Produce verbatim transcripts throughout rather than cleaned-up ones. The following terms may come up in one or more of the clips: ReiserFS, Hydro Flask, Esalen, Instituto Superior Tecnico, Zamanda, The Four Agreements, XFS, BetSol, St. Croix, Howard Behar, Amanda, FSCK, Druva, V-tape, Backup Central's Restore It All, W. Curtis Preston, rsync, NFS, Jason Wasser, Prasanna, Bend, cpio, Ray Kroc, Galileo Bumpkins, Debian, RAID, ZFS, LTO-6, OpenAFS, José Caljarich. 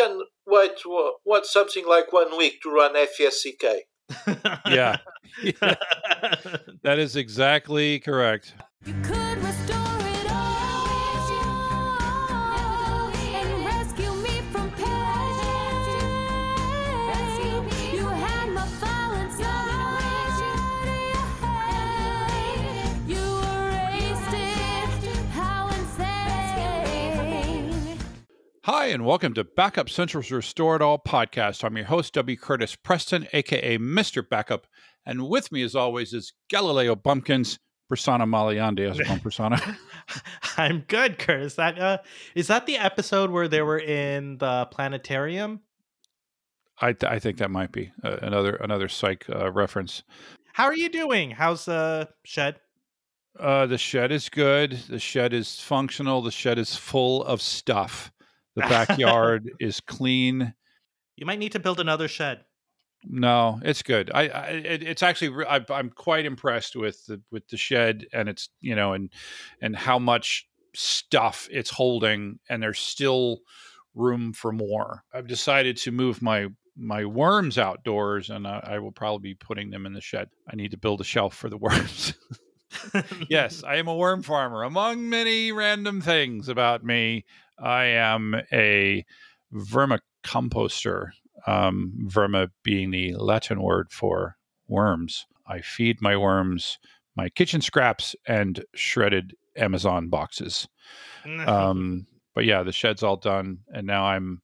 can wait what something like one week to run F S C K. yeah. yeah. That is exactly correct. You could restore it all and rescue me from perishing. You had my file inside. You erased it. How insane. Hi, and welcome to Backup Central's Restore It All podcast. I'm your host, W. Curtis Preston, a k a. Mister Backup. And with me, as always, is Galileo Bumpkins. Prasanna Malayande, as one Prasanna. I'm good, Curtis. That uh, is that the episode where they were in the planetarium? I th- I think that might be uh, another another psych uh, reference. How are you doing? How's the uh, shed? Uh, the shed is good. The shed is functional. The shed is full of stuff. The backyard is clean. You might need to build another shed. No, it's good. I, I it, it's actually I, I'm quite impressed with the with the shed and it's you know and and how much stuff it's holding, and there's still room for more. I've decided to move my my worms outdoors, and I, I will probably be putting them in the shed. I need to build a shelf for the worms. Yes, I am a worm farmer. Among many random things about me, I am a vermicomposter. Um, verma being the Latin word for worms. I feed my worms my kitchen scraps and shredded Amazon boxes. Um, but yeah, the shed's all done, and now I'm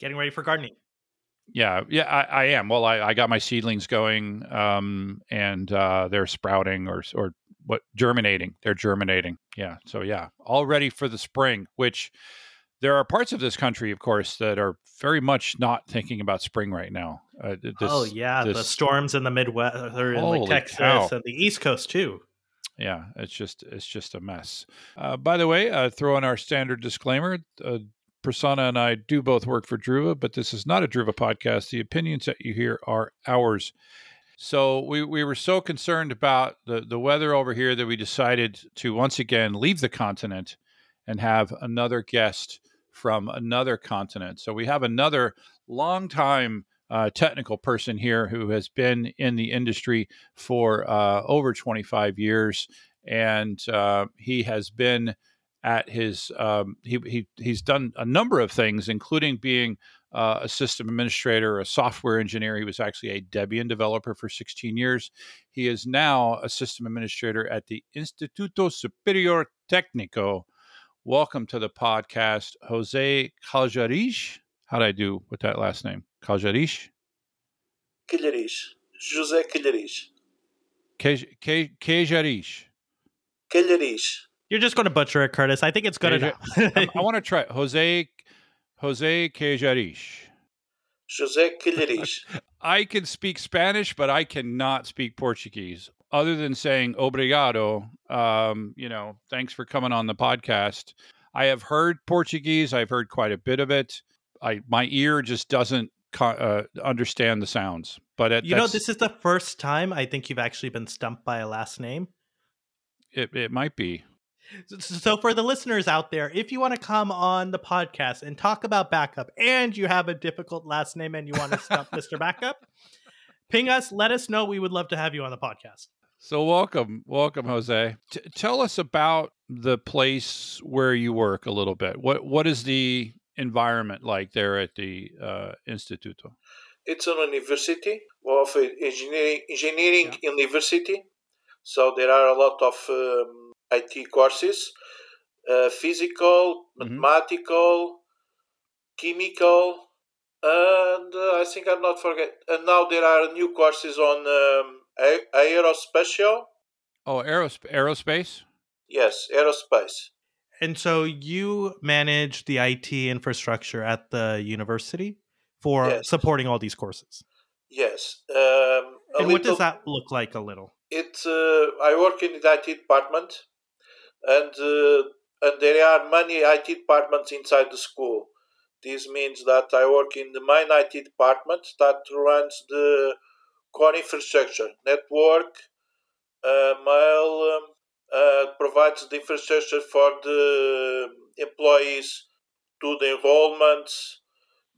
getting ready for gardening. Yeah, yeah, I, I am. Well, I, I got my seedlings going, um, and uh, they're sprouting or or what germinating. They're germinating. Yeah, so yeah, all ready for the spring, which. There are parts of this country, of course, that are very much not thinking about spring right now. Uh, this, oh, yeah. This... The storms in the Midwest or in like Texas cow. and the East Coast, too. Yeah, it's just it's just a mess. Uh, by the way, uh, throw in our standard disclaimer. Uh, Prasanna and I do both work for Druva, but this is not a Druva podcast. The opinions that you hear are ours. So we, we were so concerned about the, the weather over here that we decided to once again leave the continent and have another guest from another continent. So we have another longtime uh, technical person here who has been in the industry for uh, over twenty-five years. And uh, he has been at his, um, he, he he's done a number of things, including being uh, a system administrator, a software engineer. He was actually a Debian developer for sixteen years. He is now a system administrator at the Instituto Superior Tecnico. Welcome to the podcast, José Caljarich. How did I do with that last name? Caljarich? Caljarich. José Caljarich. Caljarich. Caljarich. You're just going to butcher it, Curtis. I think it's good enough. I, I want to try it. José José Caljarich. José Caljarich. I can speak Spanish, but I cannot speak Portuguese. Other than saying obrigado, um, you know, thanks for coming on the podcast. I have heard Portuguese. I've heard quite a bit of it. I my ear just doesn't uh, understand the sounds. But it, you know, this is the first time I think you've actually been stumped by a last name. It it might be. So for the listeners out there, if you want to come on the podcast and talk about backup, and you have a difficult last name and you want to stump Mister Backup, ping us. Let us know. We would love to have you on the podcast. So welcome, welcome, Jose. T- tell us about the place where you work a little bit. What What is the environment like there at the uh, Instituto? It's an university of engineering, engineering yeah. university. So there are a lot of um, I T courses, uh, physical, mm-hmm. mathematical, chemical, and uh, I think I'm not forget. And now there are new courses on. Um, A- aerospatial? Oh, aeros- aerospace? Yes, aerospace. And so you manage the I T infrastructure at the university for yes. supporting all these courses? Yes. Um, and little, what does that look like a little? It, uh, I work in the I T department, and, uh, and there are many I T departments inside the school. This means that I work in the main I T department that runs the core infrastructure, network, uh, mail, um, uh, provides the infrastructure for the employees, to the enrollments,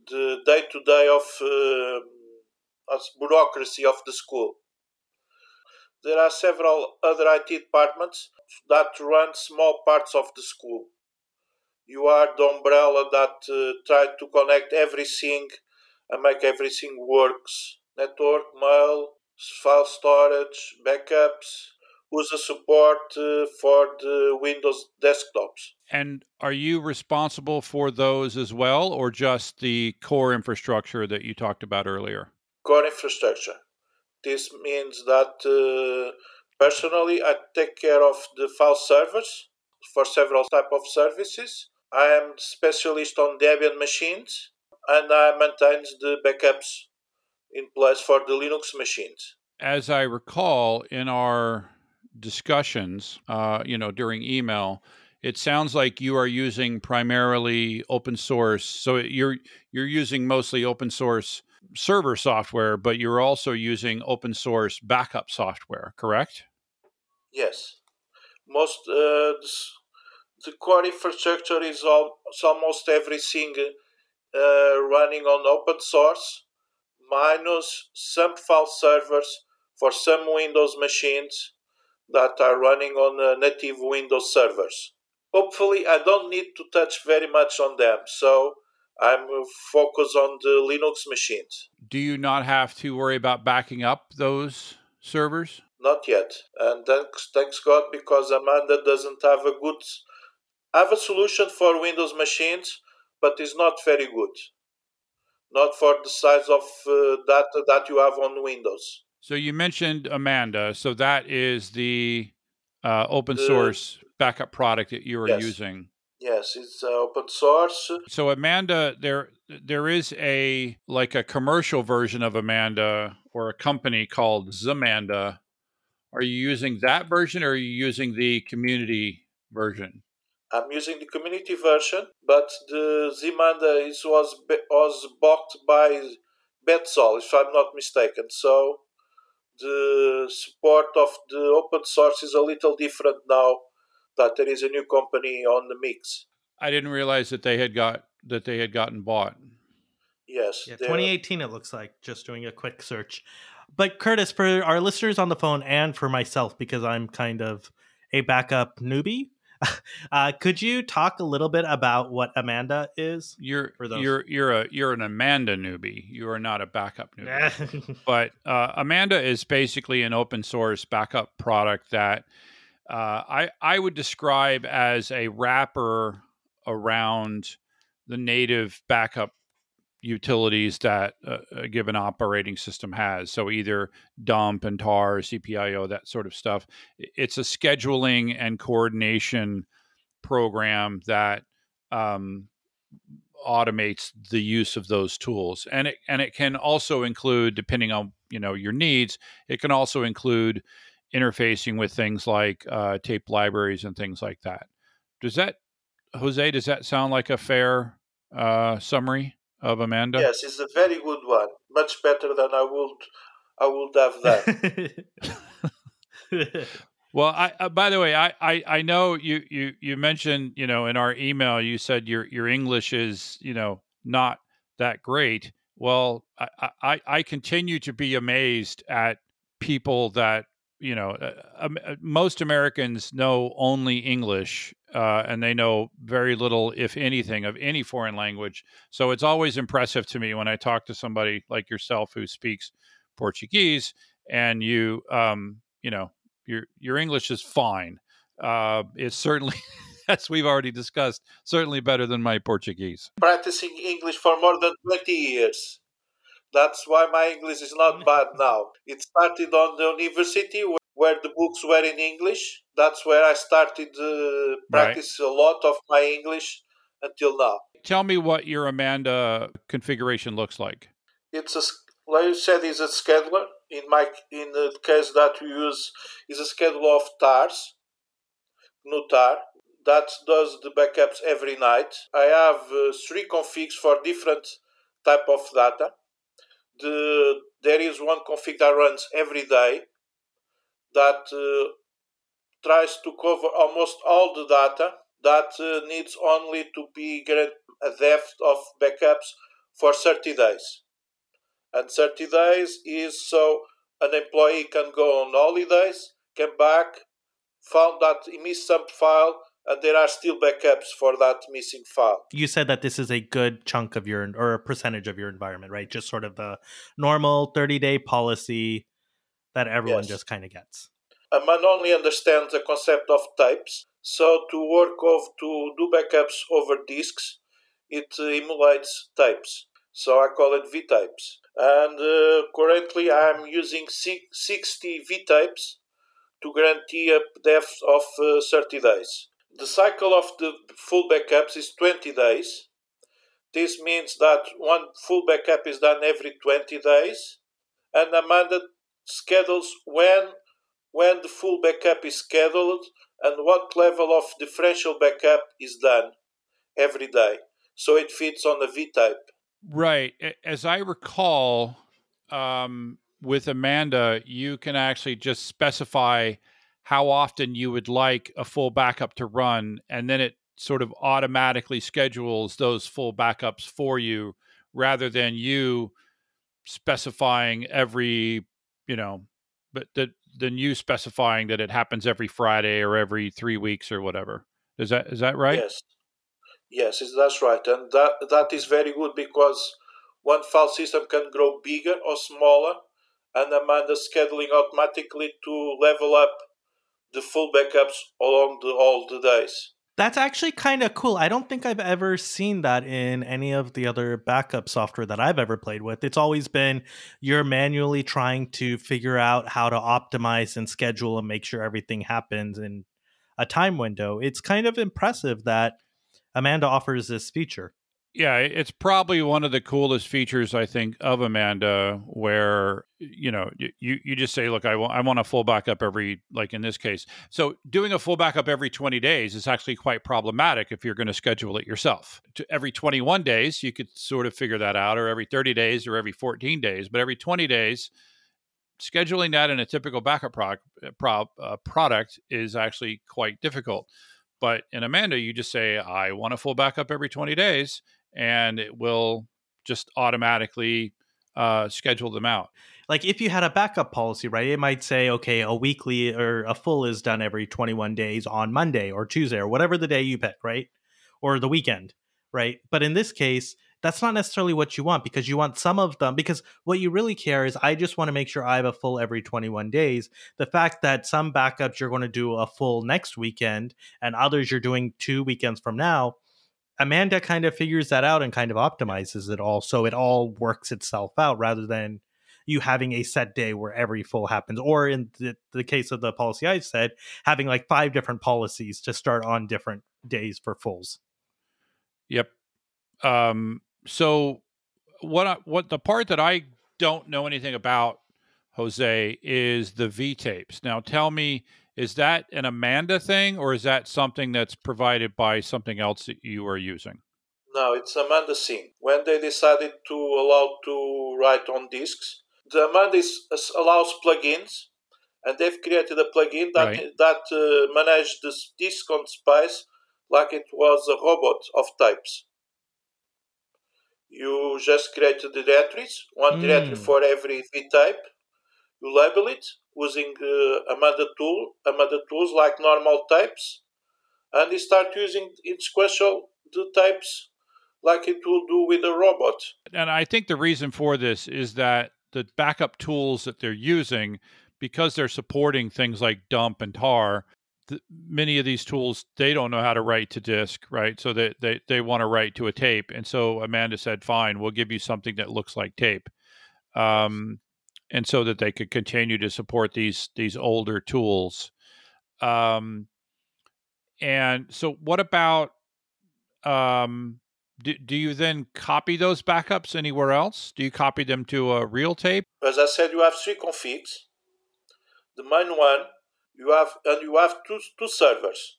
the day-to-day of uh, bureaucracy of the school. There are several other I T departments that run small parts of the school. You are the umbrella that uh, try to connect everything and make everything works. Network, mail, file storage, backups, user support uh, for the Windows desktops. And are you responsible for those as well, or just the core infrastructure that you talked about earlier? Core infrastructure. This means that uh, personally I take care of the file servers for several types of services. I am a specialist on Debian machines, and I maintain the backups in place for the Linux machines. As I recall, in our discussions, uh, you know, during email, it sounds like you are using primarily open source. So you're you're using mostly open source server software, but you're also using open source backup software, correct? Yes. Most uh, the core infrastructure is all, almost everything uh, running on open source, minus some file servers for some Windows machines that are running on uh, native Windows servers. Hopefully, I don't need to touch very much on them, so I'm focused on the Linux machines. Do you not have to worry about backing up those servers? Not yet. And thanks, thanks God, because Amanda doesn't have a good... I have a solution for Windows machines, but it's not very good. Not for the size of uh, data that you have on Windows. So you mentioned Amanda. So that is the uh, open the, source backup product that you are yes. using. Yes, it's uh, open source. So Amanda, there there is a like a commercial version of Amanda, or a company called Zamanda. Are you using that version, or are you using the community version? I'm using the community version, but the Zamanda is, was was bought by BetSol, if I'm not mistaken. So the support of the open source is a little different now that there is a new company on the mix. I didn't realize that they had got that they had gotten bought. Yes. Yeah, twenty eighteen it looks like, just doing a quick search. But Curtis, for our listeners on the phone and for myself, because I'm kind of a backup newbie, uh, could you talk a little bit about what Amanda is? You're you're you're a you're an Amanda newbie. You are not a backup newbie. But uh, Amanda is basically an open source backup product that uh, I I would describe as a wrapper around the native backup utilities that uh, a given operating system has. So either dump and tar, C P I O, that sort of stuff. It's a scheduling and coordination program that um, automates the use of those tools. And it, and it can also include, depending on, you know, your needs, it can also include interfacing with things like uh, tape libraries and things like that. Does that, Jose, does that sound like a fair uh, summary of Amanda? Yes, it's a very good one. Much better than I would I would have that. Well, I, uh, by the way, I, I, I know you, you, you mentioned, you know, in our email, you said your your English is, you know, not that great. Well, I, I, I continue to be amazed at people that, you know, uh, uh, most Americans know only English. Uh, and they know very little, if anything, of any foreign language. So it's always impressive to me when I talk to somebody like yourself who speaks Portuguese, and you, um, you know, your your English is fine. Uh, it's certainly, as we've already discussed, certainly better than my Portuguese. Practicing English for more than twenty years. That's why my English is not bad now. It started on the university where where the books were in English. That's where I started to uh, practice right. a lot of my English until now. Tell me what your Amanda configuration looks like. It's a, like you said, it's a scheduler. In my in the case that we use, is a scheduler of T A Rs, G N U T A R, that does the backups every night. I have uh, three configs for different type of data. The, there is one config that runs every day, that uh, tries to cover almost all the data that uh, needs only to be a depth of backups for thirty days. And thirty days is so an employee can go on holidays, come back, found that he missed some file, and there are still backups for that missing file. You said that this is a good chunk of your, or a percentage of your environment, right? Just sort of the normal thirty-day policy that everyone yes. just kind of gets. A man only understands the concept of types. So to work of, to do backups over disks, it emulates types. So I call it V-types. And uh, currently I'm using sixty V-types to guarantee a depth of uh, thirty days. The cycle of the full backups is twenty days. This means that one full backup is done every twenty days. And Amanda schedules when, when the full backup is scheduled and what level of differential backup is done every day. So it fits on the V-type. Right. As I recall, um, with Amanda, you can actually just specify how often you would like a full backup to run, and then it sort of automatically schedules those full backups for you rather than you specifying every, you know, but the, than you specifying that it happens every Friday or every three weeks or whatever. Is that is that right? Yes, yes, that's right. And that that is very good because one file system can grow bigger or smaller, and Amanda's scheduling automatically to level up the full backups along the, all the days. That's actually kind of cool. I don't think I've ever seen that in any of the other backup software that I've ever played with. It's always been you're manually trying to figure out how to optimize and schedule and make sure everything happens in a time window. It's kind of impressive that Amanda offers this feature. Yeah, it's probably one of the coolest features, I think, of Amanda, where, you know, you, you just say, look, I want I want a full backup every, like in this case. So doing a full backup every twenty days is actually quite problematic if you're going to schedule it yourself. To every twenty-one days, you could sort of figure that out, or every thirty days, or every fourteen days. But every twenty days, scheduling that in a typical backup pro- pro- uh, product is actually quite difficult. But in Amanda, you just say, I want a full backup every twenty days. And it will just automatically uh, schedule them out. Like if you had a backup policy, right? It might say, okay, a weekly or a full is done every twenty-one days on Monday or Tuesday or whatever the day you pick, right? Or the weekend, right? But in this case, that's not necessarily what you want because you want some of them, because what you really care is I just want to make sure I have a full every twenty-one days. The fact that some backups you're going to do a full next weekend and others you're doing two weekends from now, Amanda kind of figures that out and kind of optimizes it all. So it all works itself out rather than you having a set day where every full happens. Or in the, the case of the policy I said, having like five different policies to start on different days for fulls. Yep. Um, so what, I, what the part that I don't know anything about, Jose, is the V-tapes. Now tell me, is that an Amanda thing, or is that something that's provided by something else that you are using? No, it's Amanda thing. When they decided to allow to write on disks, the Amanda is, allows plugins, and they've created a plugin that right. that uh, manages the disk on space like it was a robot of types. You just create the directories, one mm. directory for every V-type. You label it using uh, Amanda tool, Amanda tools like normal types, and you start using in sequential the types like it will do with a robot. And I think the reason for this is that the backup tools that they're using, because they're supporting things like dump and tar, th- many of these tools, they don't know how to write to disk, right? So they, they, they want to write to a tape. And so Amanda said, fine, we'll give you something that looks like tape. Um, and so that they could continue to support these these older tools. Um, and so what about, um, do, do you then copy those backups anywhere else? Do you copy them to a real tape? As I said, you have three configs. The main one, you have and you have two, two servers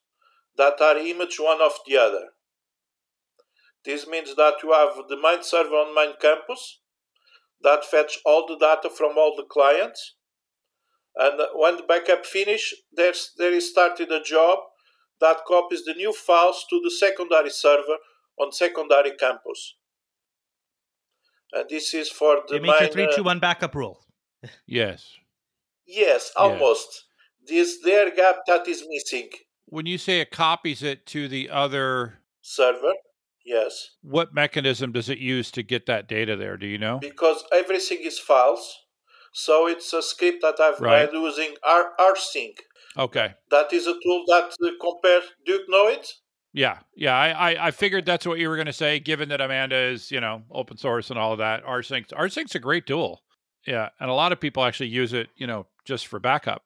that are image one of the other. This means that you have the main server on main campus, that fetch all the data from all the clients. And when the backup finish, there's, there is started a job that copies the new files to the secondary server on secondary campus. Uh, this is for the. You mean the three two one backup rule? Yes. Yes, almost. Yes. This there gap that is missing. When you say it copies it to the other server, yes. What mechanism does it use to get that data there? Do you know? Because everything is files. So it's a script that I've right. made using R- rsync. Okay. That is a tool that uh, compares. Do you know it? Yeah. Yeah. I, I, I figured that's what you were going to say, given that Amanda is, you know, open source and all of that. rsync. Rsync's a great tool. Yeah. And a lot of people actually use it, you know, just for backup.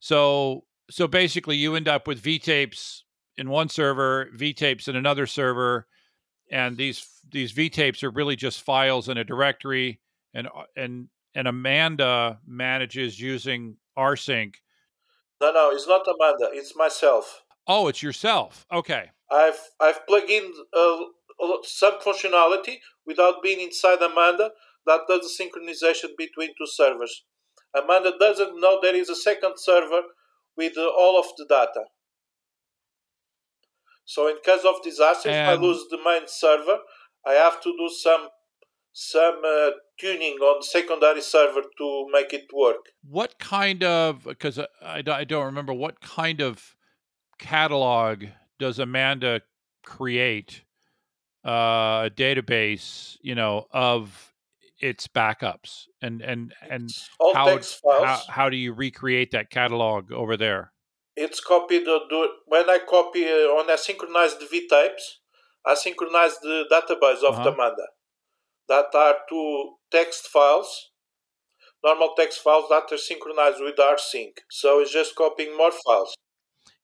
So so basically you end up with V-tapes in one server, V-tapes in another server, and these these V-tapes are really just files in a directory, and and and Amanda manages using rsync. No, no, it's not Amanda. It's myself. Oh, it's yourself. Okay. I've I've plugged in uh, some functionality without being inside Amanda that does the synchronization between two servers. Amanda doesn't know there is a second server with uh, all of the data. So in case of disaster, and... if I lose the main server, I have to do some some uh, tuning on the secondary server to make it work. What kind of, because I, I don't remember, what kind of catalog does Amanda create uh, a database, you know, of its backups, and and and how, how how do you recreate that catalog over there? It's copied. When I copy, uh, when I synchronize the V types, I synchronize the database of uh-huh. the Amanda. That are two text files, normal text files that are synchronized with rsync. So it's just copying more files.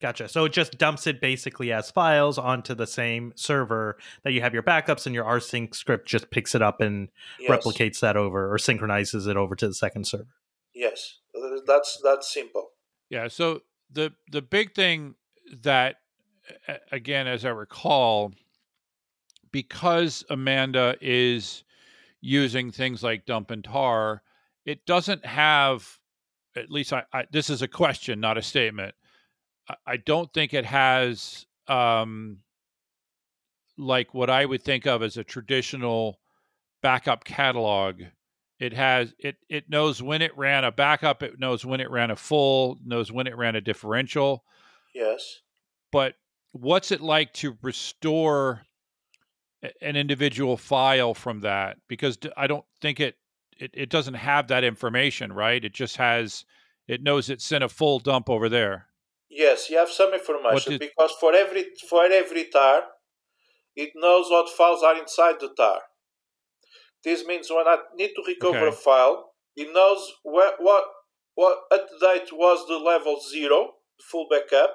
Gotcha. So it just dumps it basically as files onto the same server that you have your backups, and your rsync script just picks it up and yes. replicates that over, or synchronizes it over to the second server. Yes, that's that's simple. Yeah. So the the big thing that, again, as I recall, because Amanda is using things like dump and tar, it doesn't have. At least I. I this is a question, not a statement. I don't think it has um, like what I would think of as a traditional backup catalog. It has it it knows when it ran a backup, it knows when it ran a full, knows when it ran a differential. Yes. But what's it like to restore an individual file from that? Because I don't think it it, it doesn't have that information, right? It just has it knows it sent a full dump over there. Yes, you have some information did... because for every for every tar, it knows what files are inside the tar. This means when I need to recover okay. a file, it knows where, what what at the date was the level zero, full backup,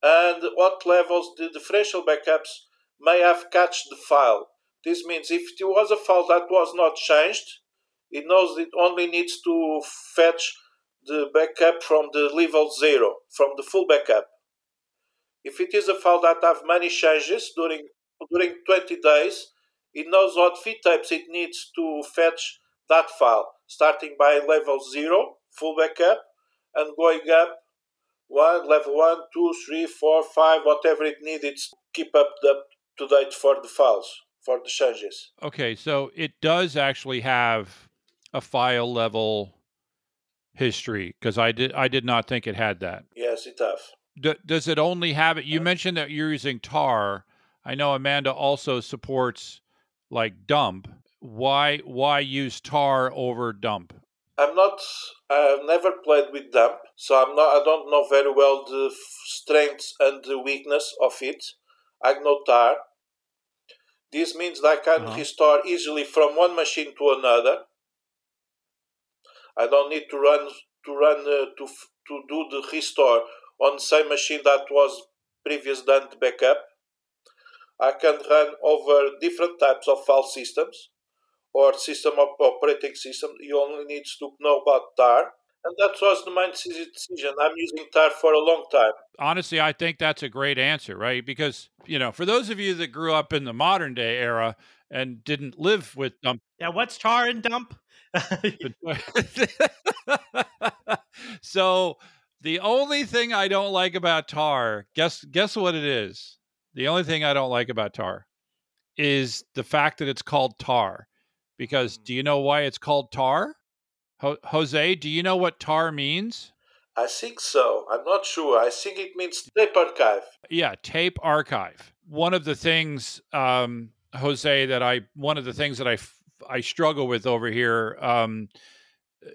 and what levels the differential backups may have catched the file. This means if there was a file that was not changed, it knows it only needs to fetch the backup from the level zero, from the full backup. If it is a file that have many changes during during twenty days, it knows what V-types it needs to fetch that file, starting by level zero, full backup, and going up one, level one, two, three, four, five, whatever it needed to keep up the, to date for the files, for the changes. Okay, so it does actually have a file level history, because I did I did not think it had that. Yes, it does. D- does it only have it? You yes. mentioned that you're using tar. I know Amanda also supports like dump. Why why use tar over dump? I'm not. I've never played with dump, so I'm not. I don't know very well the f- strengths and the weakness of it. I know tar. This means that I can uh-huh. restore easily from one machine to another. I don't need to run to run uh, to to do the restore on the same machine that was previously done the backup. I can run over different types of file systems or system of operating system. You only need to know about tar, and that was the main decision. I'm using tar for a long time. Honestly, I think that's a great answer, right? Because you know, for those of you that grew up in the modern day era and didn't live with dump, yeah, what's tar and dump? So the only thing I don't like about tar, guess guess what it is? The only thing I don't like about tar is the fact that it's called tar, because do you know why it's called T A R? Ho- Jose, do you know what T A R means? I think so. I'm not sure. I think it means tape archive. Yeah, tape archive. One of the things, um, Jose, that I one of the things that I I struggle with over here, um,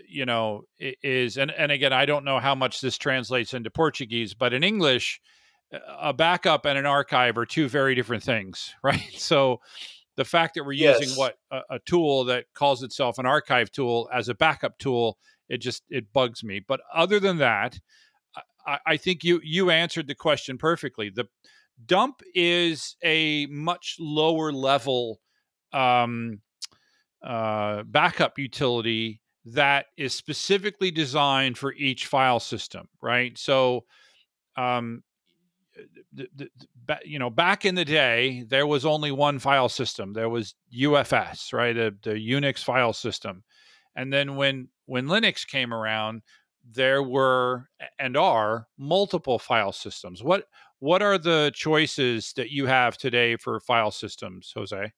you know, is and and again, I don't know how much this translates into Portuguese, but in English, a backup and an archive are two very different things, right? So the fact that we're yes. using what a, a tool that calls itself an archive tool as a backup tool, it just it bugs me. But other than that, I, I think you you answered the question perfectly. The dump is a much lower level um, uh, backup utility that is specifically designed for each file system, right? So, um, the, the, the, you know, back in the day, there was only one file system. There was U F S, right? The, the Unix file system. And then when, when Linux came around, there were and are multiple file systems. What What are the choices that you have today for file systems, Jose?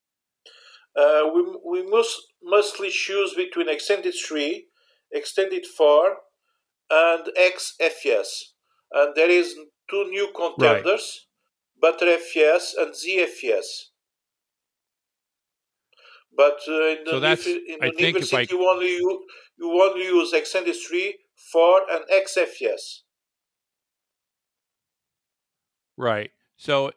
Uh, we we must, mostly choose between Extended three, Extended four, and X F S. And there is two new contenders, right. ButterFS and Z F S. But uh, in the, so that's, in the I university, think if I... you, only use, you only use Extended three, four, and X F S. Right. So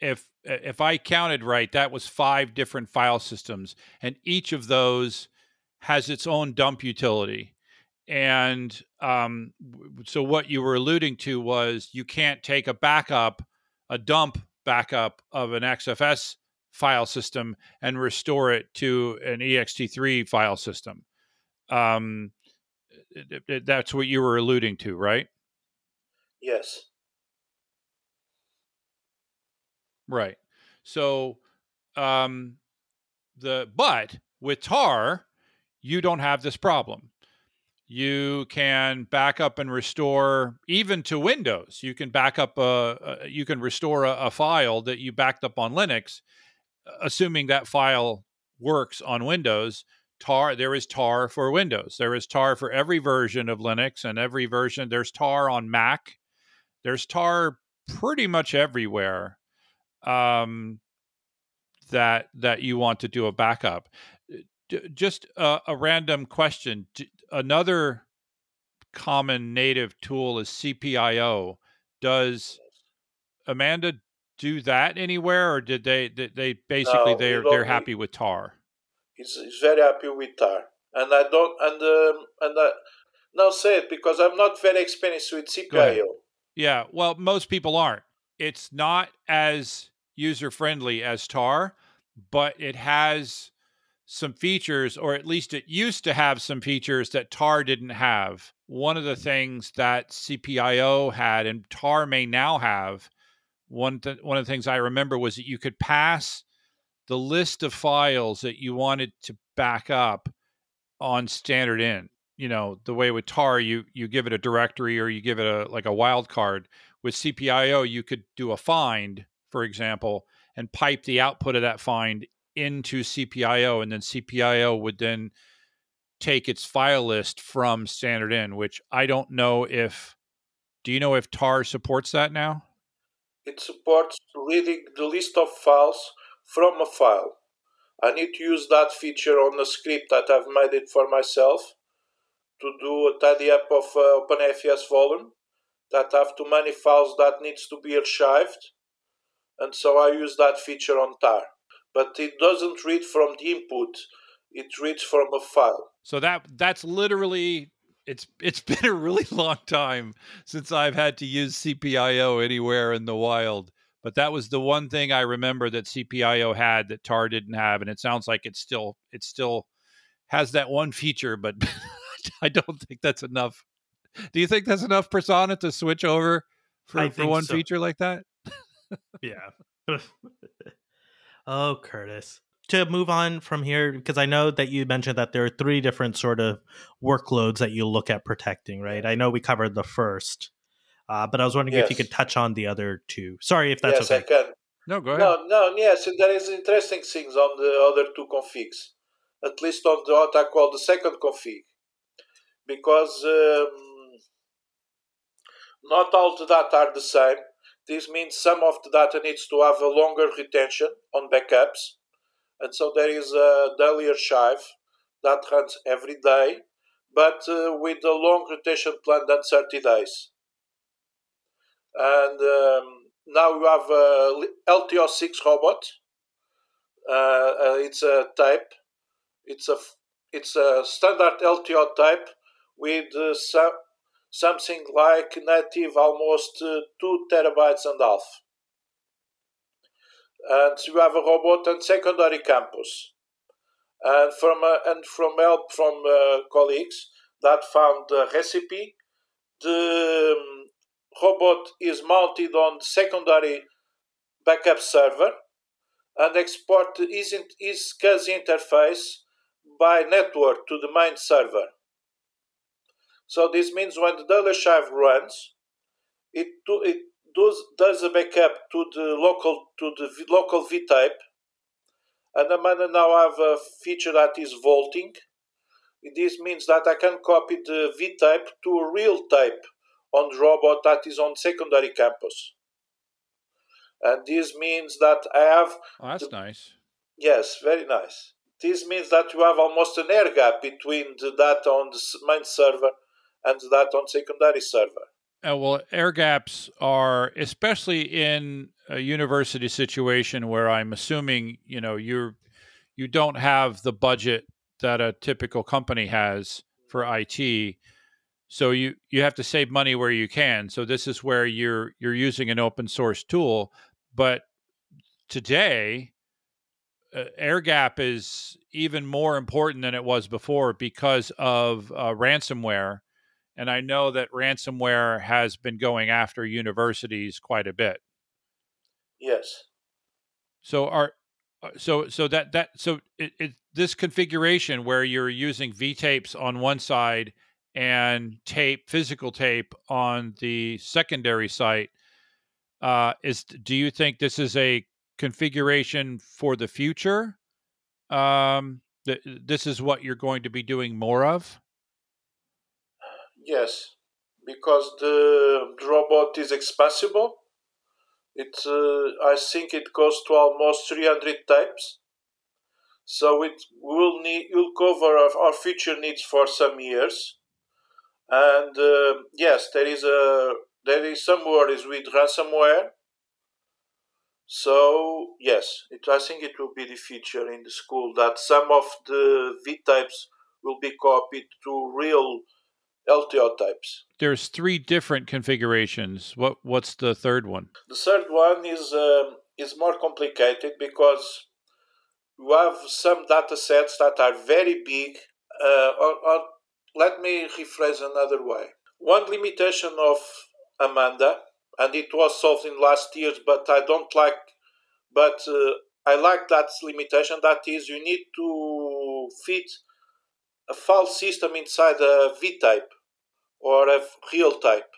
if if I counted right, that was five different file systems, and each of those has its own dump utility. And um, so what you were alluding to was you can't take a backup, a dump backup of an X F S file system and restore it to an E X T three file system. Um, it, it, that's what you were alluding to, right? Yes. Right. So, um, the but with T A R, you don't have this problem. You can back up and restore even to Windows. You can back up a, a you can restore a, a file that you backed up on Linux, assuming that file works on Windows. T A R, there is T A R for Windows. There is T A R for every version of Linux and every version. There's T A R on Mac. There's T A R pretty much everywhere. Um, that that you want to do a backup. D- just a, a random question. D- another common native tool is C P I O. Does Amanda do that anywhere, or did they? Did they basically no, they're they're happy with T A R. He's, he's very happy with T A R, and I don't and um, and I, now say it because I'm not very experienced with C P I O. Yeah, well, most people aren't. It's not as user-friendly as T A R, but it has some features, or at least it used to have some features that T A R didn't have. One of the things that C P I O had, and T A R may now have, one, th- one of the things I remember was that you could pass the list of files that you wanted to back up on standard in. You know, the way with T A R, you you give it a directory or you give it a like a wildcard. With C P I O, you could do a find, for example, and pipe the output of that find into C P I O, and then C P I O would then take its file list from standard in, which I don't know if... Do you know if T A R supports that now? It supports reading the list of files from a file. I need to use that feature on the script that I've made it for myself to do a tidy up of uh, OpenAFS volume. That have too many files that needs to be archived, and so I use that feature on T A R. But it doesn't read from the input; it reads from a file. So that that's literally it's it's been a really long time since I've had to use C P I O anywhere in the wild. But that was the one thing I remember that C P I O had that T A R didn't have, and it sounds like it's still it still has that one feature, but I don't think that's enough. Do you think that's enough, Prasanna, to switch over for, for one so. feature like that? Yeah. Oh, Curtis. To move on from here, because I know that you mentioned that there are three different sort of workloads that you look at protecting, right? I know we covered the first, uh, but I was wondering yes. if you could touch on the other two. Sorry if that's yes, okay. I can. No, go ahead. No, no, yes, there is interesting things on the other two configs. at least on what I call the second config, because um, not all the data are the same. This means some of the data needs to have a longer retention on backups, and so there is a daily archive that runs every day, but uh, with a long rotation plan than thirty days. And um, now you have a L T O six robot. Uh, uh, it's a type. It's a it's a standard L T O type with uh, some something like native, almost uh, two terabytes and a half. And you have a robot and secondary campus. And from uh, and from help from uh, colleagues that found the recipe, the um, robot is mounted on the secondary backup server and export its C A S interface by network to the main server. So this means when the daily archive runs, it do, it does does a backup to the local to the local V type. And Amanda now have a feature that is vaulting. This means that I can copy the V type to a real type on the robot that is on secondary campus. And this means that I have... Oh, that's the, nice. Yes, very nice. This means that you have almost an air gap between the data on the main server and the data on secondary server. Uh, well, air gaps are, especially in a university situation where I'm assuming, you know, you're, you don't have the budget that a typical company has for I T. So you, you have to save money where you can. So this is where you're you're using an open source tool. But today, uh, air gap is even more important than it was before because of uh, ransomware. And I know that ransomware has been going after universities quite a bit. Yes. So are so so that that so it, it this configuration where you're using V-tapes on one side and tape, physical tape on the secondary site. Uh, is do you think this is a configuration for the future? Um, th- this is what you're going to be doing more of? Yes, because the, the robot is expansible. It, uh, I think it goes to almost three hundred types. So it will need, will cover our, our future needs for some years. And uh, yes, there is a there is some worries with ransomware. So yes, it, I think it will be the feature in the school that some of the V types will be copied to real L T O types. There's three different configurations. What what's the third one? The third one is um, is more complicated because you have some data sets that are very big uh, or, or let me rephrase another way. One limitation of Amanda, and it was solved in last years, but I don't like, but uh, I like that limitation. That is, you need to fit a file system inside a V type or a real type.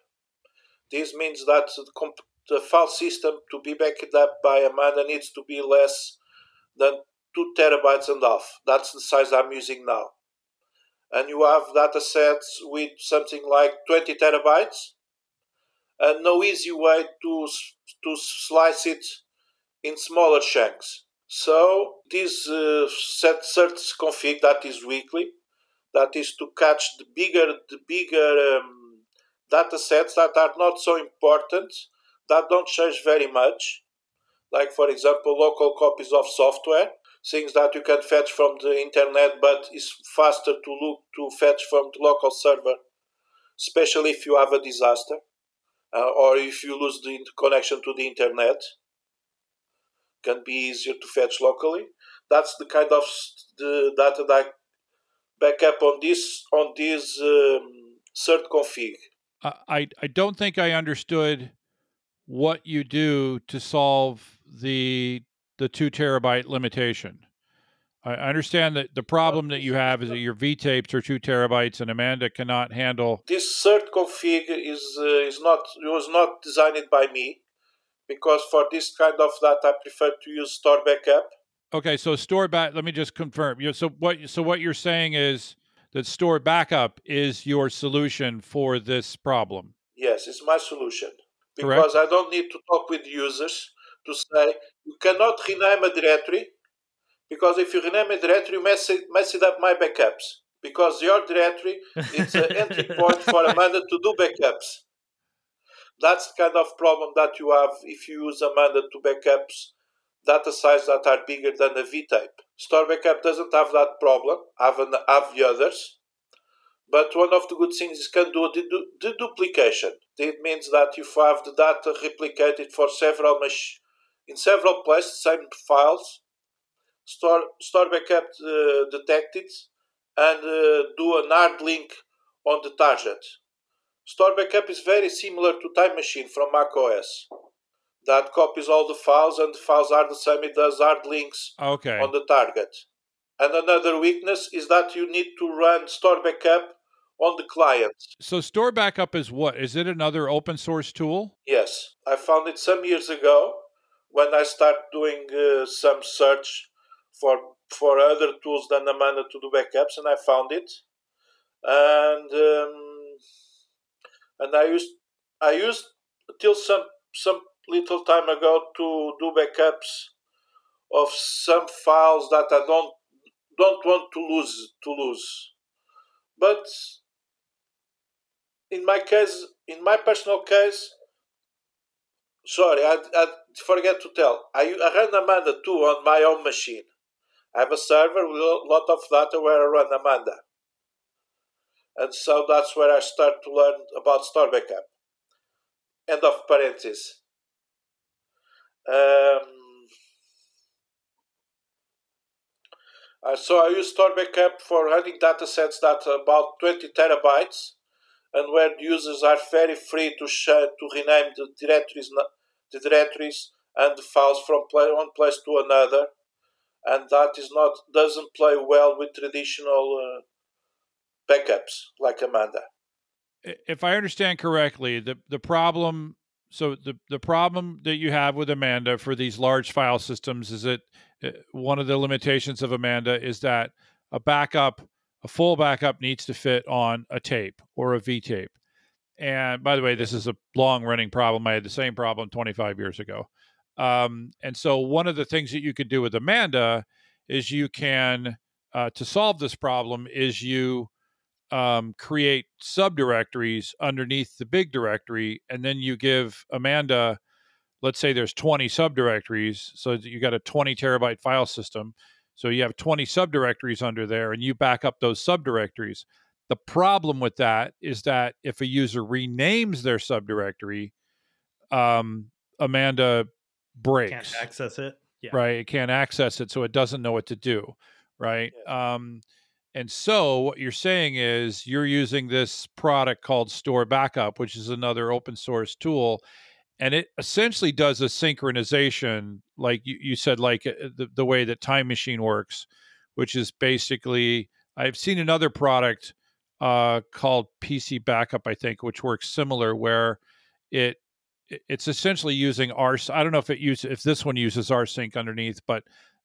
This means that the, comp- the file system to be backed up by Amanda needs to be less than two terabytes and a half. That's the size I'm using now. And you have data sets with something like twenty terabytes, and no easy way to to slice it in smaller chunks. So this uh, set search config that is weekly, that is to catch the bigger the bigger um, data sets that are not so important, that don't change very much, like for example local copies of software. Things that you can fetch from the internet, but it's faster to look to fetch from the local server, especially if you have a disaster uh, or if you lose the connection to the internet. Can be easier to fetch locally. That's the kind of the data that I back up on this on this um, cert config. I I don't think I understood what you do to solve the. the two terabyte limitation. I understand that the problem that you have is that your V tapes are two terabytes and Amanda cannot handle. This cert config is uh, is not was not designed by me, because for this kind of data I prefer to use StoreBackup. Okay, so store back. Let me just confirm. So what? So what you're saying is that store backup is your solution for this problem. Yes, it's my solution because correct? I don't need to talk with users to say you cannot rename a directory because if you rename a directory, you mess it, mess it up my backups because your directory is an entry point for Amanda to do backups. That's the kind of problem that you have if you use Amanda to backups data sizes that are bigger than a V-type. Store Backup doesn't have that problem, have, an, have the others. But one of the good things is can do the duplication. It means that if you have the data replicated for several mach- in several places, same files, Store, store Backup uh, detect it and uh, do an hard link on the target. Store Backup is very similar to Time Machine from macOS. That copies all the files, and the files are the same. It does hard links okay. on the target. And another weakness is that you need to run Store Backup on the client. So Store Backup is what? Is it another open source tool? Yes. I found it some years ago when I started doing uh, some search for for other tools than Amanda to do backups, and I found it. And um, and I used I used till some some. little time ago to do backups of some files that I don't don't want to lose to lose. But in my case, in my personal case, sorry, I, I forget to tell. I, I run Amanda too on my own machine. I have a server with a lot of data where I run Amanda. And so that's where I start to learn about Store Backup. End of parenthesis. Um, so I use Store Backup for running datasets that are about twenty terabytes and where the users are very free to share, to rename the directories the directories and the files from one place to another, and that is not doesn't play well with traditional uh, backups like Amanda. If I understand correctly, the, the problem... So the the problem that you have with Amanda for these large file systems is that one of the limitations of Amanda is that a backup, a full backup needs to fit on a tape or a V-tape. And by the way, this is a long-running problem. I had the same problem twenty-five years ago. Um, and so one of the things that you could do with Amanda is you can, uh, to solve this problem, is you... Um, create subdirectories underneath the big directory, and then you give Amanda, let's say there's twenty subdirectories, so you got a twenty terabyte file system, so you have twenty subdirectories under there, and you back up those subdirectories. The problem with that is that if a user renames their subdirectory, um, Amanda breaks. Can't access it. Yeah. Right, it can't access it, so it doesn't know what to do, right? Yeah. Um, And so what you're saying is you're using this product called Store Backup, which is another open source tool, and it essentially does a synchronization, like you, you said, like the, the way that Time Machine works, which is basically, I've seen another product uh, called P C Backup, I think, which works similar, where it it's essentially using R. I don't know if it uses if this one uses rsync underneath, but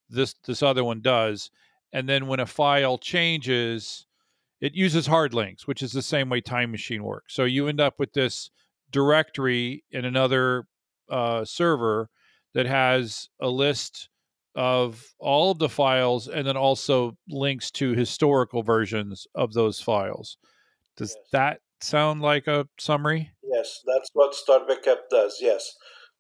this this other one does. And then when a file changes, it uses hard links, which is the same way Time Machine works. So you end up with this directory in another uh, server that has a list of all of the files and then also links to historical versions of those files. Does yes. that sound like a summary? Yes, that's what Store Backup does, yes.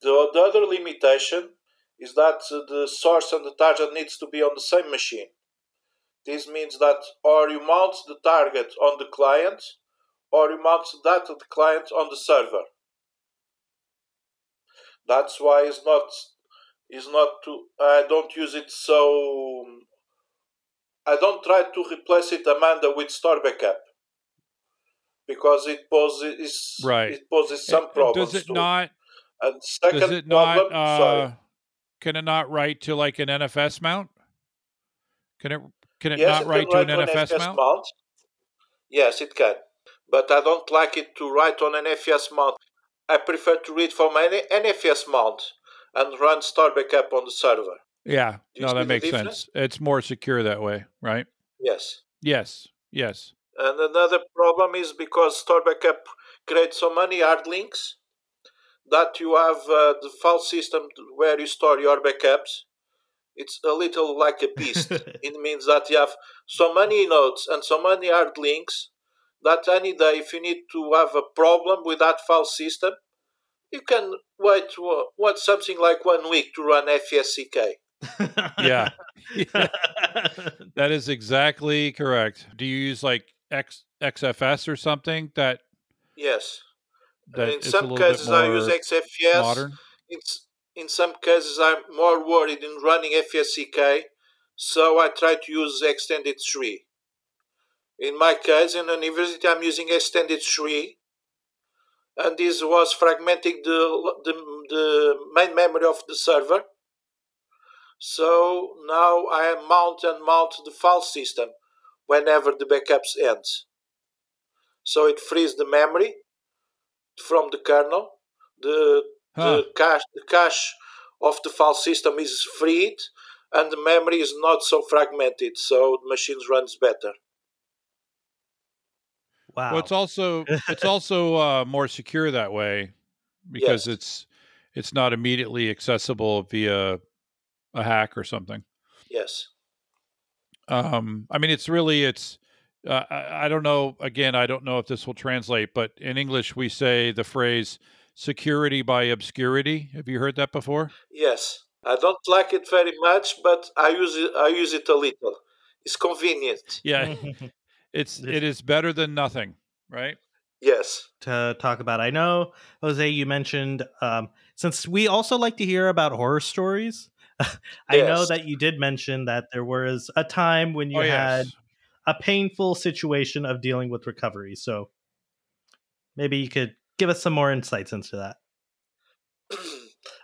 The, the other limitation is that the source and the target needs to be on the same machine. This means that or you mount the target on the client or you mount the data of the client on the server. That's why it's not, it's not too, I don't use it so... I don't try to replace it, Amanda, with Store Backup because it poses, right. it poses some and, problems. Does it too. not... And second does it problem, not uh, sorry. Can it not write to like an N F S mount? Can it... Can it yes, not write to an N F S mount? mount? Yes, it can. But I don't like it to write on an N F S mount. I prefer to read from an N F S mount and run Store Backup on the server. Yeah, no, that makes sense. It's more secure that way, right? Yes. Yes, yes. And another problem is because Store Backup creates so many hard links that you have uh, the file system where you store your backups. It's a little like a beast. It means that you have so many nodes and so many hard links that any day, if you need to have a problem with that file system, you can wait, wait something like one week to run F S C K. yeah. yeah. That is exactly correct. Do you use like X, X F S or something that? Yes. That in some cases I use X F S. Modern? It's, in some cases I'm more worried in running F S C K, so I try to use Extended three. In my case, in university, I'm using Extended three, and this was fragmenting the, the, the main memory of the server. So now I mount and mount the file system whenever the backups ends. So it frees the memory from the kernel. The, huh. the, cache, the cache of the file system is freed, and the memory is not so fragmented, so the machine runs better. Wow. Well, it's also it's also uh, more secure that way because yes. it's it's not immediately accessible via a hack or something. Yes. Um, I mean, it's really, it's, uh, I, I don't know, again, I don't know if this will translate, but in English, we say the phrase security by obscurity. Have you heard that before? Yes. I don't like it very much, but I use it, I use it a little. It's convenient. Yeah. it's, it is better than nothing, right? Yes. To talk about, I know, Jose, you mentioned, um, since we also like to hear about horror stories, I yes. know that you did mention that there was a time when you oh, had yes. a painful situation of dealing with recovery. So maybe you could give us some more insights into that.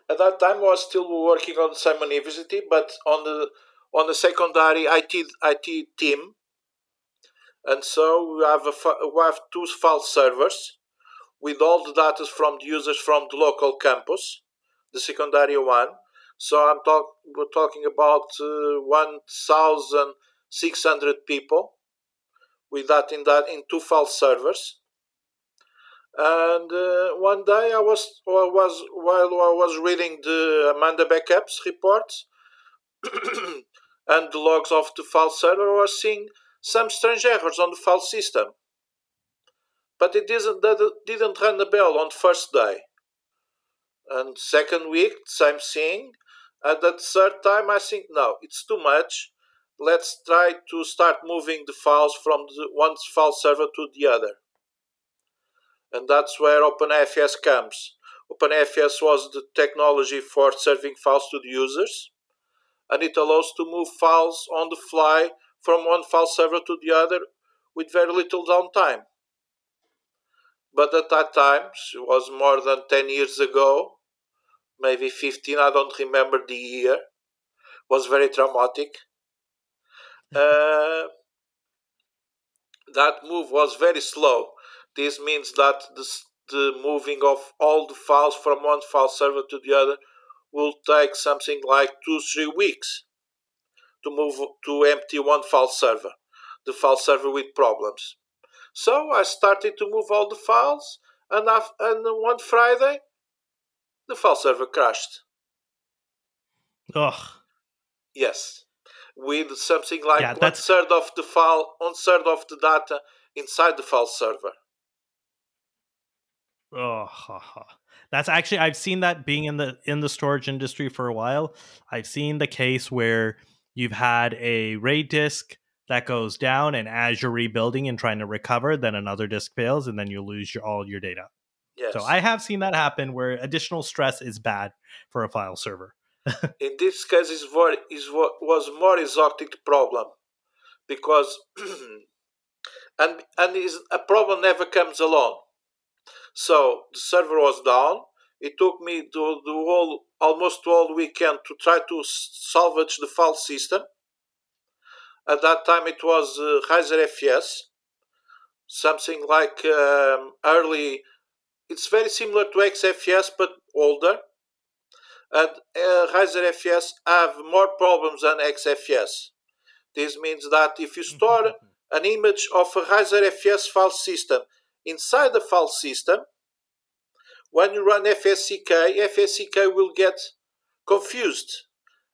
At that time, I was still working on some university, but on the on the secondary I T I T team, and so we have a, we have two file servers with all the data from the users from the local campus, the secondary one. So I'm talk, we're talking about uh, one thousand six hundred people with that in that in two file servers. And uh, one day I was was while I was reading the Amanda backups reports and the logs of the file server, I was seeing some strange errors on the file system. But it didn't that didn't ring a bell on first day. And second week, same thing. And the third time, I think, no, it's too much. Let's try to start moving the files from the one file server to the other. And that's where OpenAFS comes. OpenAFS was the technology for serving files to the users. And it allows to move files on the fly from one file server to the other with very little downtime. But at that time, it was more than ten years ago, maybe fifteen, I don't remember the year. It was very traumatic. Uh, that move was very slow. This means that this, the moving of all the files from one file server to the other will take something like two, three weeks to move to empty one file server, the file server with problems. So I started to move all the files, and, I've, and one Friday, the file server crashed. Ugh. Yes, with something like yeah, one third of the file, one third of the data inside the file server. Oh, ha, ha. That's actually I've seen that being in the in the storage industry for a while. I've seen the case where you've had a RAID disk that goes down, and as you're rebuilding and trying to recover, then another disk fails, and then you lose your, all your data. Yes. So I have seen that happen where additional stress is bad for a file server. In this case, it was more exotic problem because and and is a problem never comes alone. So the server was down. It took me the, the whole almost all weekend to try to salvage the file system. At that time, it was uh, ReiserFS, something like um, early. It's very similar to X F S, but older. and uh, ReiserFS have more problems than X F S. This means that if you store an image of a ReiserFS file system inside the file system, when you run F S C K, F S C K will get confused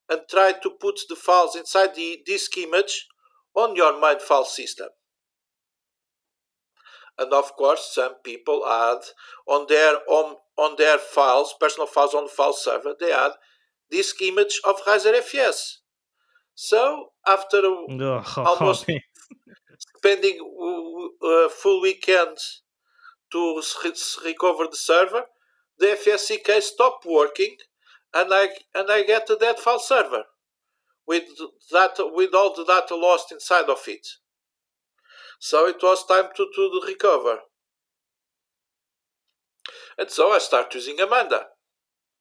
and try to put the files inside the disk image on your main file system. And of course, some people add on their on, on their files, personal files on the file server, they add disk image of ReiserFS. So after no, almost spending a full weekend to recover the server, the F S C K stopped working, and I and I get a dead file server with that with all the data lost inside of it. So it was time to to recover, and so I started using Amanda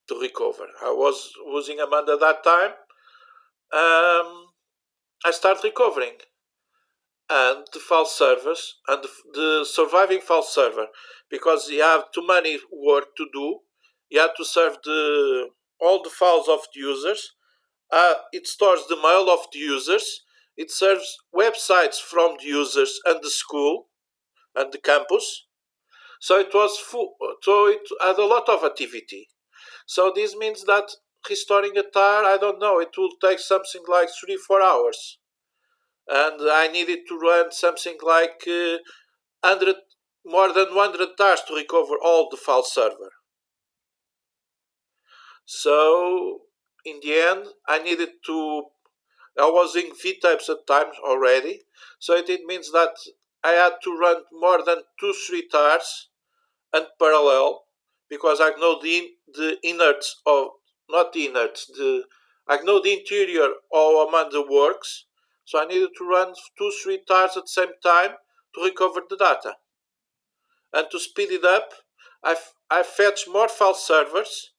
to recover. I was using Amanda that time. Um, I started recovering. And the file servers and the, the surviving file server, because you have too many work to do. You have to serve the all the files of the users. Uh, it stores the mail of the users. It serves websites from the users and the school and the campus. So it was full. So it had a lot of activity. So this means that restoring a T A R, I don't know, it will take something like three four hours. And I needed to run something like uh, one hundred, more than one hundred T A Rs to recover all the file server. So, in the end, I needed to... I was in V types at times already, so it means that I had to run more than two, three T A Rs and parallel, because I know the, the innards of... Not the innards, the, I know the interior of Amanda works, so I needed to run two, three T A Rs at the same time to recover the data. And to speed it up, I, f- I fetched more file servers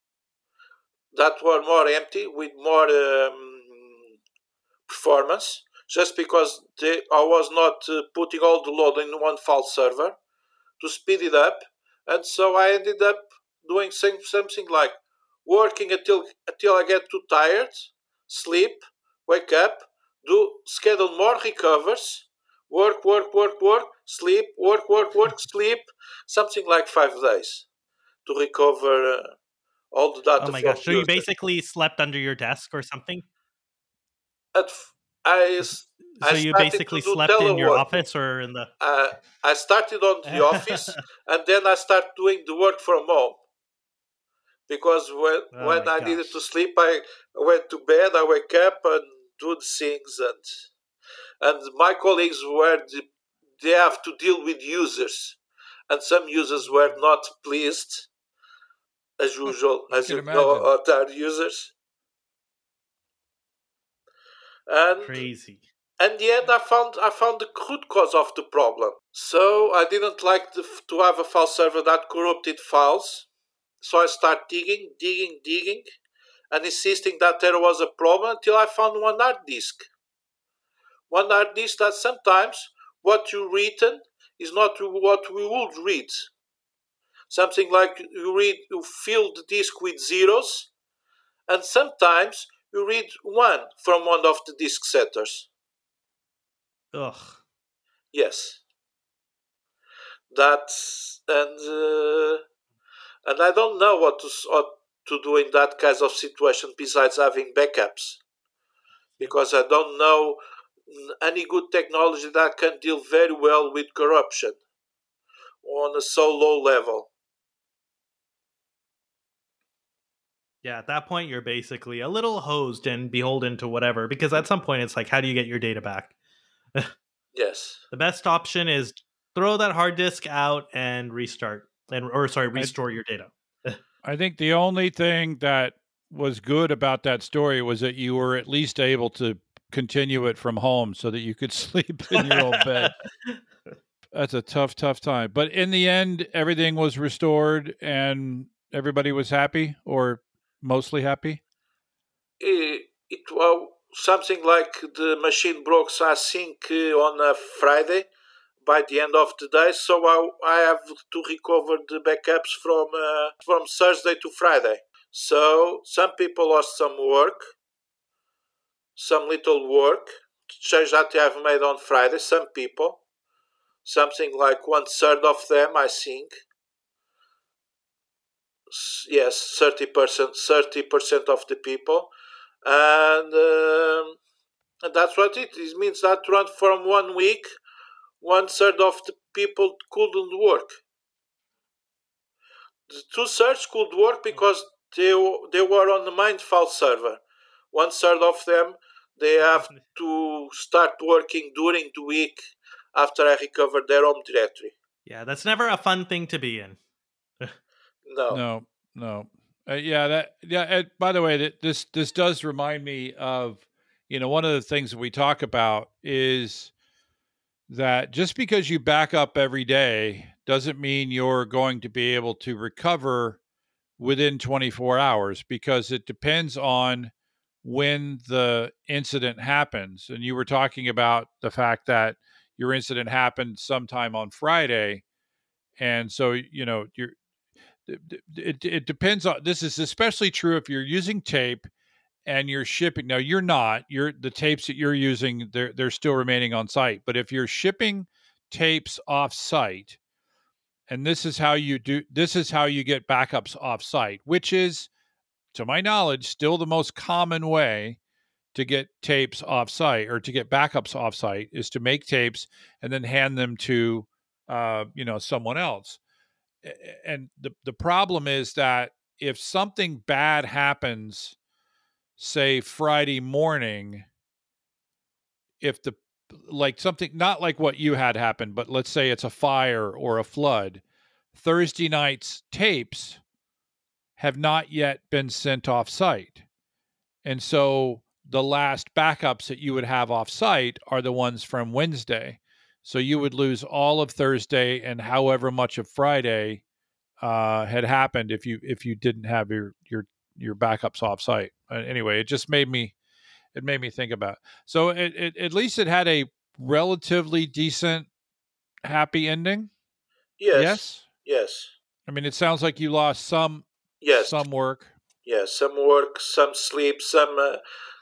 that were more empty with more um, performance, just because they, I was not uh, putting all the load in one file server to speed it up. And so I ended up doing same, something like working until, until I get too tired, sleep, wake up, do schedule more recovers, work, work, work, work, sleep, work, work, work, sleep, something like five days to recover uh, all the data. Oh my gosh! So you basically slept under your desk or something? At f- I, so I you basically slept telework. In your office or in the? Uh, I started on the office, and then I started doing the work from home. Because when oh when I gosh. needed to sleep, I went to bed. I wake up and do the things, and and my colleagues were the, they have to deal with users, and some users were not pleased, as usual, as you know, our users. And crazy. And yet, I found I found the root cause of the problem. So I didn't like the, to have a file server that corrupted files. So I started digging, digging, digging. And insisting that there was a problem until I found one hard disk. One hard disk that sometimes what you written is not what we would read. Something like you read, you fill the disk with zeros, and sometimes you read one from one of the disk setters. Ugh. Yes. That's and uh, and I don't know what to. What, to do in that kind of situation besides having backups, because I don't know any good technology that can deal very well with corruption on a so low level. Yeah, at that point, you're basically a little hosed and beholden to whatever, because at some point it's like, how do you get your data back? Yes. The best option is throw that hard disk out and restart and, or sorry, restore your data. I think the only thing that was good about that story was that you were at least able to continue it from home so that you could sleep in your own bed. That's a tough, tough time. But in the end, everything was restored and everybody was happy or mostly happy? It, it was something like the machine broke, I think, on a Friday by the end of the day, so I, I have to recover the backups from uh, from Thursday to Friday. So some people lost some work, some little work, que seja to have made on Friday, some people, something like one third of them, I think. Yes, thirty percent, thirty percent of the people. And, um, and that's what it is. It means that run from one week, one third of the people couldn't work. The two thirds could work because they, they were on the Mindfall server. One third of them, they have to start working during the week after I recovered their home directory. Yeah, that's never a fun thing to be in. No, no, no. Uh, yeah, that. Yeah. And by the way, that this this does remind me of, you know, one of the things that we talk about is that just because you back up every day doesn't mean you're going to be able to recover within twenty-four hours, because it depends on when the incident happens. And you were talking about the fact that your incident happened sometime on Friday, and so you know you're. It, it depends on, this is especially true if you're using tape and you're shipping. Now you're not, you're the tapes that you're using, they're, they're still remaining on site, but if you're shipping tapes off site, and this is how you do, this is how you get backups off site, which is, to my knowledge, still the most common way to get tapes off site or to get backups off site, is to make tapes and then hand them to, uh, you know, someone else. And the, the problem is that if something bad happens, say Friday morning, if the, like something, not like what you had happened, but let's say it's a fire or a flood, Thursday night's tapes have not yet been sent off site. And so the last backups that you would have off site are the ones from Wednesday. So you would lose all of Thursday and however much of Friday uh, had happened if you if you didn't have your your your backups offsite. Uh, anyway, it just made me it made me think about it. So it, it, at least it had a relatively decent, happy ending. Yes. Yes. Yes. I mean, it sounds like you lost some. Yes. Some work. Yes, yeah, some work, some sleep, some uh,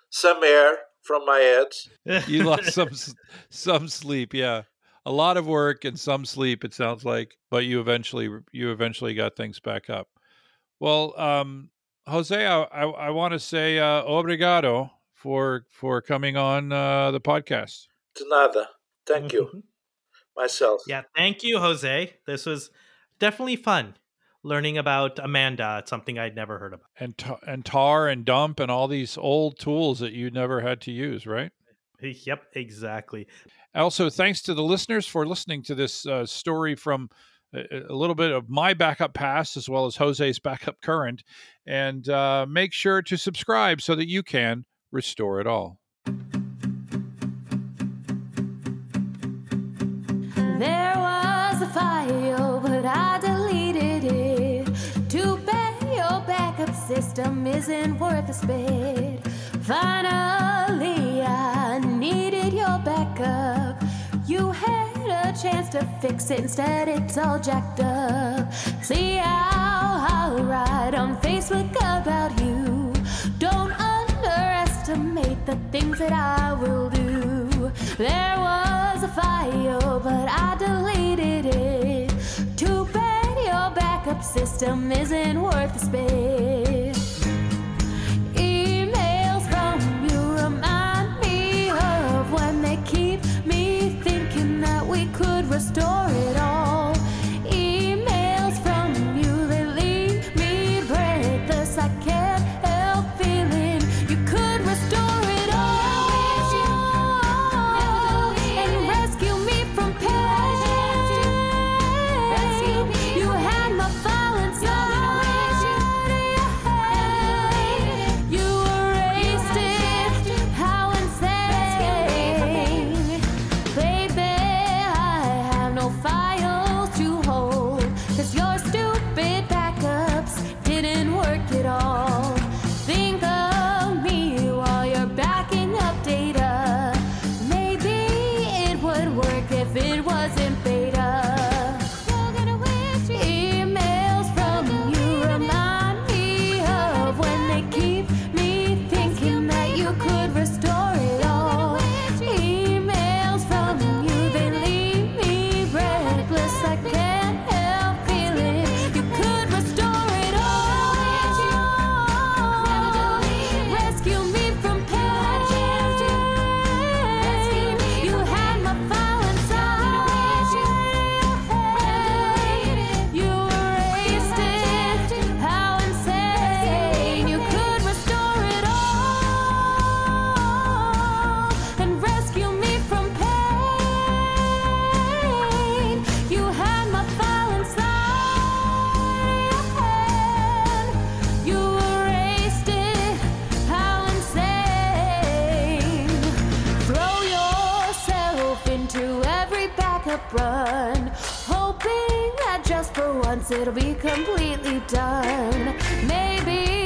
some air from my head. You lost some some sleep. Yeah. A lot of work and some sleep, it sounds like, but you eventually you eventually got things back up. Well, um, Jose, I I, I want to say uh, obrigado for for coming on uh, the podcast. De nada. Thank you. Mm-hmm. Myself. Yeah, thank you, Jose. This was definitely fun learning about Amanda. It's something I'd never heard about. And t- and tar and dump and all these old tools that you never had to use, right? Yep, exactly. Also, thanks to the listeners for listening to this uh, story from a, a little bit of my backup past as well as Jose's backup current. And uh, make sure to subscribe so that you can restore it all. There was a file, but I deleted it. Too bad your backup system isn't worth a spit. Finally, I needed your backup. You had a chance to fix it, instead it's all jacked up. See how I'll write on Facebook about you. Don't underestimate the things that I will do. There was a file, but I deleted it. Too bad your backup system isn't worth a spit. Could restore it all. Emails from you, they leave me breathless. I can't help feeling you could restore it all and rescue me from pain. You had my file inside. You erased it. How insane. Baby, fire. backup run, hoping that just for once it'll be completely done. Maybe